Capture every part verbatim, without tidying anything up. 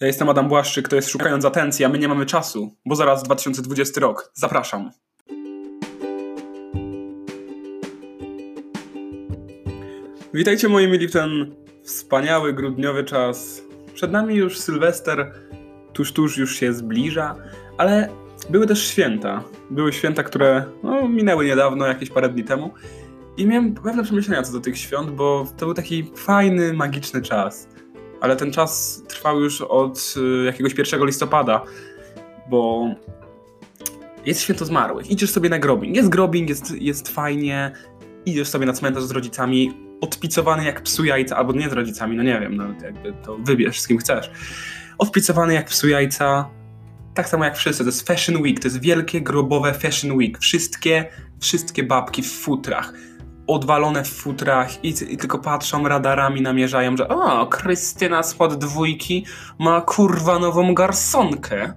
Ja jestem Adam Błaszczyk, to jest Szukając Atencji, a my nie mamy czasu, bo zaraz dwa tysiące dwudziesty rok. Zapraszam. Witajcie moi mili w ten wspaniały grudniowy czas. Przed nami już Sylwester, tuż tuż już się zbliża, ale były też święta. Były święta, które no, minęły niedawno, jakieś parę dni temu. I miałem pewne przemyślenia co do tych świąt, bo to był taki fajny, magiczny czas. Ale ten czas trwał już od jakiegoś pierwszego listopada, bo jest święto zmarłych. Idziesz sobie na grobin. Jest grobin, jest, jest fajnie. Idziesz sobie na cmentarz z rodzicami, odpicowany jak psu jajca, albo nie z rodzicami, no nie wiem, no jakby to wybierz z kim chcesz. Odpicowany jak psu jajca, tak samo jak wszyscy. To jest Fashion Week, to jest wielkie grobowe Fashion Week. Wszystkie, wszystkie babki w futrach. Odwalone w futrach i, i tylko patrzą, radarami namierzają, że o, Krystyna spod dwójki ma kurwa nową garsonkę.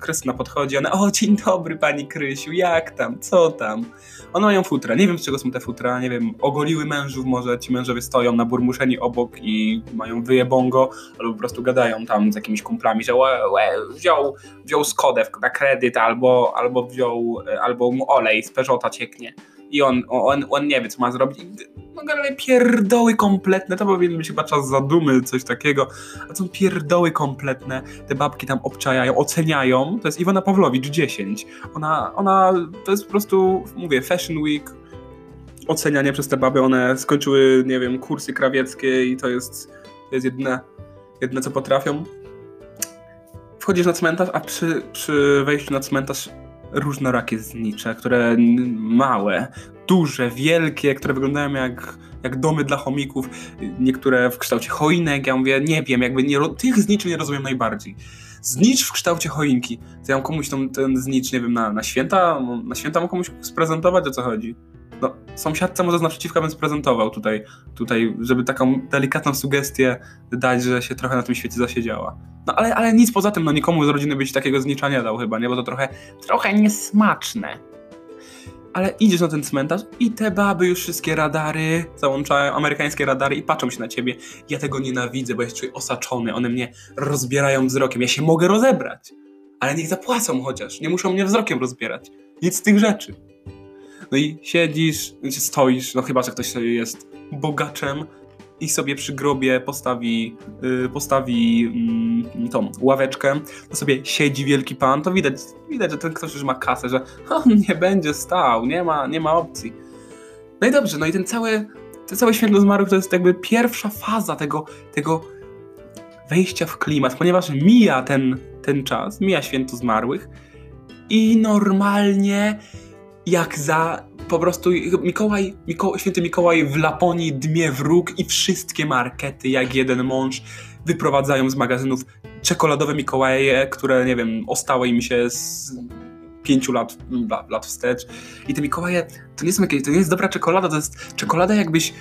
Krystyna podchodzi, ona, o, dzień dobry pani Krysiu, jak tam, co tam? One mają futra, nie wiem z czego są te futra, nie wiem, ogoliły mężów może, ci mężowie stoją na burmuszeni obok i mają wyjebongo, albo po prostu gadają tam z jakimiś kumplami, że łe, łe, wziął, wziął Skodę na kredyt, albo, albo wziął, albo mu olej z Peugeota cieknie. I on, on, on nie wie, co ma zrobić. No ale pierdoły kompletne, to powinien być chyba czas zadumy, coś takiego. A są pierdoły kompletne, te babki tam obczajają, oceniają. To jest Iwona Pawlowicz, dziesięć. Ona, ona, to jest po prostu, mówię, Fashion Week, ocenianie przez te baby, one skończyły, nie wiem, kursy krawieckie i to jest, to jest jedne, jedne, co potrafią. Wchodzisz na cmentarz, a przy, przy wejściu na cmentarz różnorakie znicze, które małe, duże, wielkie, które wyglądają jak, jak domy dla chomików, niektóre w kształcie choinek. Ja mówię, nie wiem, jakby nie, tych zniczy nie rozumiem najbardziej. Znicz w kształcie choinki. To ja mam komuś tam, ten znicz, nie wiem, na, na święta, na święta mam komuś sprezentować, o co chodzi? No, sąsiadce może z naprzeciwka bym sprezentował tutaj, tutaj, żeby taką delikatną sugestię dać, że się trochę na tym świecie zasiedziała. No ale, ale nic poza tym, no nikomu z rodziny byś takiego znicza nie dał chyba, nie? Bo to trochę, trochę niesmaczne. Ale idziesz na ten cmentarz i te baby już wszystkie radary załączają, amerykańskie radary i patrzą się na ciebie. Ja tego nienawidzę, bo ja się czuję osaczony, one mnie rozbierają wzrokiem. Ja się mogę rozebrać, ale niech zapłacą chociaż, nie muszą mnie wzrokiem rozbierać. Nic z tych rzeczy. No i siedzisz, stoisz, no chyba, że ktoś jest bogaczem i sobie przy grobie postawi, yy, postawi yy, tą ławeczkę, to sobie siedzi wielki pan, to widać, widać, że ten ktoś już ma kasę, że on nie będzie stał, nie ma, nie ma opcji. No i dobrze, no i ten cały, ten cały święto zmarłych to jest jakby pierwsza faza tego, tego wejścia w klimat, ponieważ mija ten, ten czas, mija święto zmarłych i normalnie jak za, po prostu Mikołaj, Miko, święty Mikołaj w Laponii dmie wróg i wszystkie markety jak jeden mąż wyprowadzają z magazynów czekoladowe Mikołaje, które nie wiem, ostały im się z pięciu lat, lat wstecz. I te Mikołaje, to nie są jakieś, to nie jest dobra czekolada, to jest czekolada jakbyś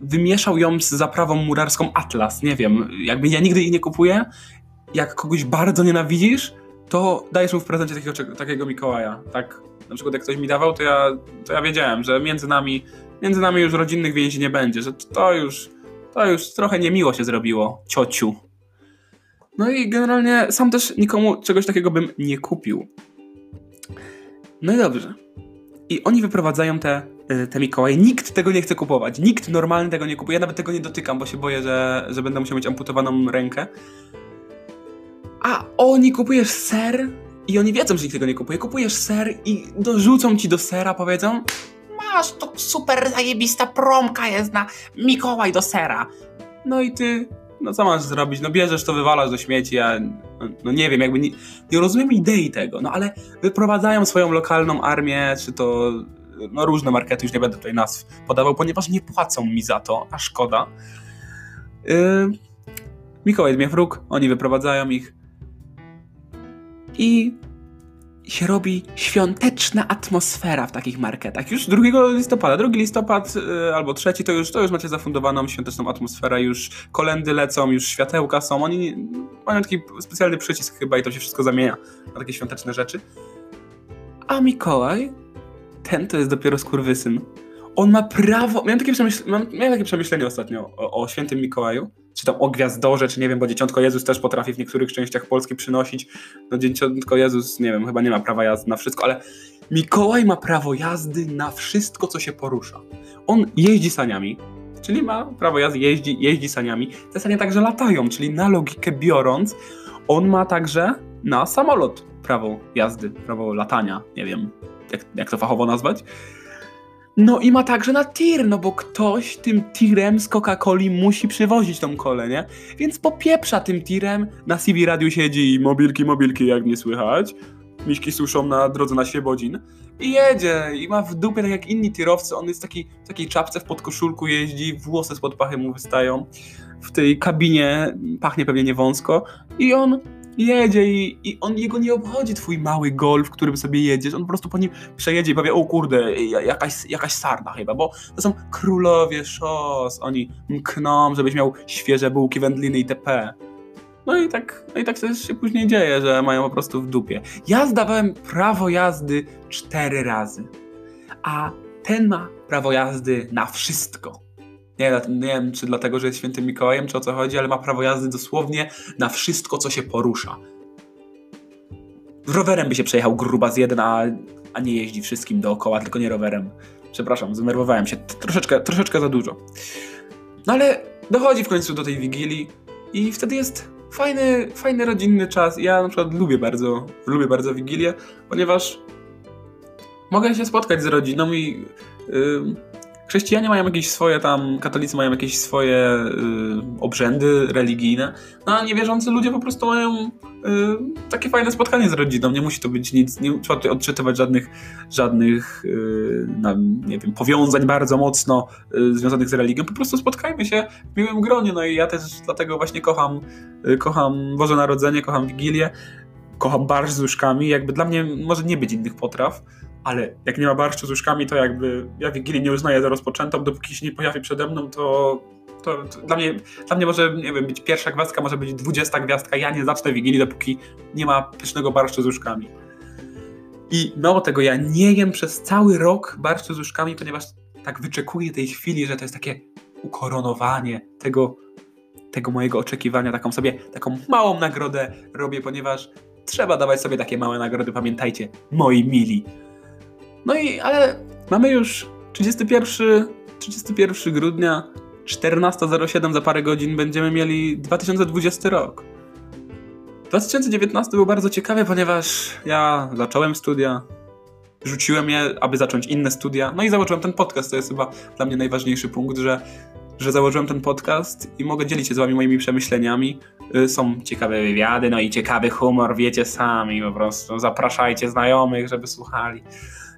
wymieszał ją z zaprawą murarską Atlas, nie wiem, jakby ja nigdy jej nie kupuję, jak kogoś bardzo nienawidzisz, to dajesz mu w prezencie takiego, takiego Mikołaja, tak? Na przykład jak ktoś mi dawał, to ja, to ja wiedziałem, że między nami, między nami już rodzinnych więzi nie będzie, że to już, to już trochę niemiło się zrobiło, ciociu. No i generalnie sam też nikomu czegoś takiego bym nie kupił. No i dobrze. I oni wyprowadzają te, te Mikołaje. Nikt tego nie chce kupować. Nikt normalny tego nie kupuje. Ja nawet tego nie dotykam, bo się boję, że, że będę musiał mieć amputowaną rękę. A oni kupujesz ser i oni wiedzą, że nikt tego nie kupuje. Kupujesz ser i dorzucą ci do sera, powiedzą masz, to super zajebista promka jest na Mikołaj do sera. No i ty, no co masz zrobić? No bierzesz to, wywalasz do śmieci, ja no, no nie wiem, jakby nie, nie rozumiem idei tego, no ale wyprowadzają swoją lokalną armię, czy to no różne markety, już nie będę tutaj nazw podawał, ponieważ nie płacą mi za to, a szkoda. Yy, Mikołaj dmie wróg, oni wyprowadzają ich. I się robi świąteczna atmosfera w takich marketach. Już drugiego listopada, drugi listopad yy, albo trzeci, to już, to już macie zafundowaną świąteczną atmosferę, już kolendy lecą, już światełka są. Oni mają taki specjalny przycisk chyba i to się wszystko zamienia na takie świąteczne rzeczy. A Mikołaj, ten to jest dopiero skurwysyn. On ma prawo... Miałem takie, przemyśl... Miałem takie przemyślenie ostatnio o, o świętym Mikołaju, czy tam o Gwiazdorze, czy nie wiem, bo Dzieciątko Jezus też potrafi w niektórych częściach Polski przynosić. No Dzieciątko Jezus, nie wiem, chyba nie ma prawa jazdy na wszystko, ale Mikołaj ma prawo jazdy na wszystko, co się porusza. On jeździ saniami, czyli ma prawo jazdy, jeździ, jeździ saniami. Te sanie także latają, czyli na logikę biorąc, on ma także na samolot prawo jazdy, prawo latania, nie wiem, jak, jak to fachowo nazwać. No i ma także na tir, no bo ktoś tym tirem z Coca-Coli musi przywozić tą kolę, nie? Więc popieprza tym tirem, na C B Radiu siedzi i mobilki, mobilki, jak nie słychać. Miśki suszą na drodze na Świebodzin. I jedzie, i ma w dupie, tak jak inni tirowcy, on jest taki, w takiej czapce, w podkoszulku jeździ, włosy spod pachy mu wystają. W tej kabinie pachnie pewnie nie wąsko. I on jedzie i, i on jego nie obchodzi twój mały golf, którym sobie jedziesz, on po prostu po nim przejedzie i powie, o kurde, jakaś, jakaś sarna chyba, bo to są królowie szos, oni mkną, żebyś miał świeże bułki, wędliny itp. No i tak, no i tak też się później dzieje, że mają po prostu w dupie. Ja zdawałem prawo jazdy cztery razy, a ten ma prawo jazdy na wszystko. Nie, nie wiem, czy dlatego, że jest świętym Mikołajem, czy o co chodzi, ale ma prawo jazdy dosłownie na wszystko, co się porusza. Rowerem by się przejechał gruba z jedna, a nie jeździ wszystkim dookoła, tylko nie rowerem. Przepraszam, zdenerwowałem się. Troszeczkę, troszeczkę za dużo. No ale dochodzi w końcu do tej Wigilii i wtedy jest fajny, fajny rodzinny czas. Ja na przykład lubię bardzo, lubię bardzo Wigilię, ponieważ mogę się spotkać z rodziną i... Yy, Chrześcijanie mają jakieś swoje tam, katolicy mają jakieś swoje y, obrzędy religijne, no a niewierzący ludzie po prostu mają y, takie fajne spotkanie z rodziną, nie musi to być nic, nie trzeba tutaj odczytywać żadnych, żadnych y, na, nie wiem, powiązań bardzo mocno y, związanych z religią, po prostu spotkajmy się w miłym gronie, no i ja też dlatego właśnie kocham, y, kocham Boże Narodzenie, kocham Wigilię, kocham barszcz z uszkami, jakby dla mnie może nie być innych potraw, ale jak nie ma barszczu z uszkami, to jakby ja Wigilię nie uznaję za rozpoczętą, dopóki się nie pojawi przede mną, to, to, to dla, mnie, dla mnie może, nie wiem, być pierwsza gwiazdka, może być dwudziesta gwiazdka, ja nie zacznę Wigilii, dopóki nie ma pysznego barszczu z uszkami. I mało tego, ja nie jem przez cały rok barszczu z uszkami, ponieważ tak wyczekuję tej chwili, że to jest takie ukoronowanie tego, tego mojego oczekiwania, taką sobie, taką małą nagrodę robię, ponieważ trzeba dawać sobie takie małe nagrody, pamiętajcie, moi mili. No i, ale mamy już trzydziestego pierwszego, trzydziestego pierwszego grudnia, czternasta zero siedem, za parę godzin będziemy mieli dwa tysiące dwudziesty rok. dwa tysiące dziewiętnasty był bardzo ciekawy, ponieważ ja zacząłem studia, rzuciłem je, aby zacząć inne studia, no i założyłem ten podcast, to jest chyba dla mnie najważniejszy punkt, że że założyłem ten podcast i mogę dzielić się z wami moimi przemyśleniami. Są ciekawe wywiady, no i ciekawy humor, wiecie sami, po prostu zapraszajcie znajomych, żeby słuchali.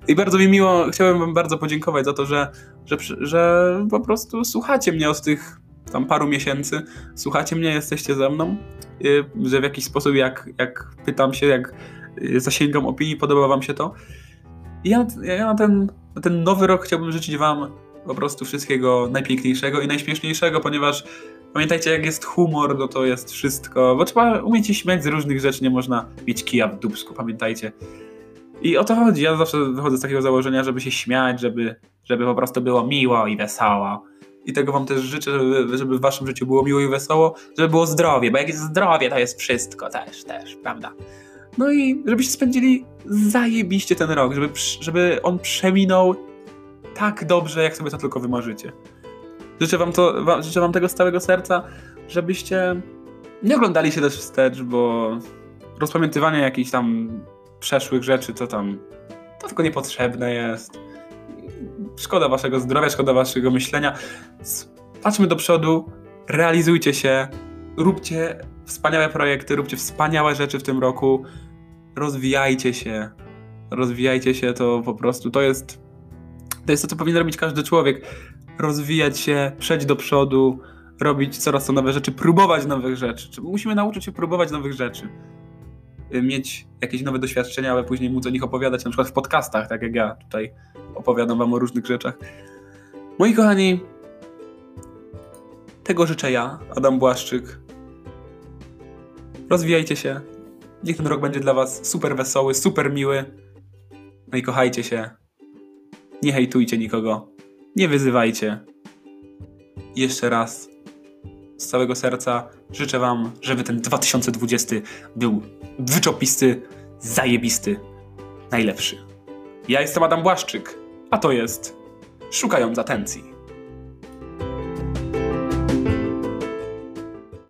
I bardzo mi miło, chciałem wam bardzo podziękować za to, że, że, że po prostu słuchacie mnie od tych tam paru miesięcy, słuchacie mnie, jesteście ze mną, że w jakiś sposób jak, jak pytam się, jak zasięgam opinii, podoba wam się to. I ja, ja na, ten, na ten nowy rok chciałbym życzyć wam po prostu wszystkiego najpiękniejszego i najśmieszniejszego, ponieważ pamiętajcie, jak jest humor, no to jest wszystko, bo trzeba umieć się śmiać z różnych rzeczy, nie można mieć kija w dupsku, pamiętajcie. I o to chodzi, ja zawsze wychodzę z takiego założenia, żeby się śmiać, żeby, żeby po prostu było miło i wesoło. I tego wam też życzę, żeby, żeby w waszym życiu było miło i wesoło, żeby było zdrowie, bo jak jest zdrowie, to jest wszystko też, też, prawda? No i żebyście spędzili zajebiście ten rok, żeby, żeby on przeminął tak dobrze, jak sobie to tylko wymarzycie. Życzę wam, to, wa, życzę wam tego z całego serca, żebyście nie oglądali się też wstecz, bo rozpamiętywanie jakichś tam przeszłych rzeczy, to tam to tylko niepotrzebne jest. Szkoda waszego zdrowia, szkoda waszego myślenia. Patrzmy do przodu, realizujcie się, róbcie wspaniałe projekty, róbcie wspaniałe rzeczy w tym roku, rozwijajcie się. Rozwijajcie się, to po prostu to jest To jest to, co powinien robić każdy człowiek. Rozwijać się, przejść do przodu, robić coraz to nowe rzeczy, próbować nowych rzeczy. Musimy nauczyć się próbować nowych rzeczy. Mieć jakieś nowe doświadczenia, aby później móc o nich opowiadać, na przykład w podcastach, tak jak ja tutaj opowiadam wam o różnych rzeczach. Moi kochani, tego życzę ja, Adam Błaszczyk. Rozwijajcie się. Niech ten rok będzie dla was super wesoły, super miły. No i kochajcie się. Nie hejtujcie nikogo, nie wyzywajcie. Jeszcze raz, z całego serca życzę wam, żeby ten dwa tysiące dwudziesty był wyczopisty, zajebisty, najlepszy. Ja jestem Adam Błaszczyk, a to jest Szukając Atencji.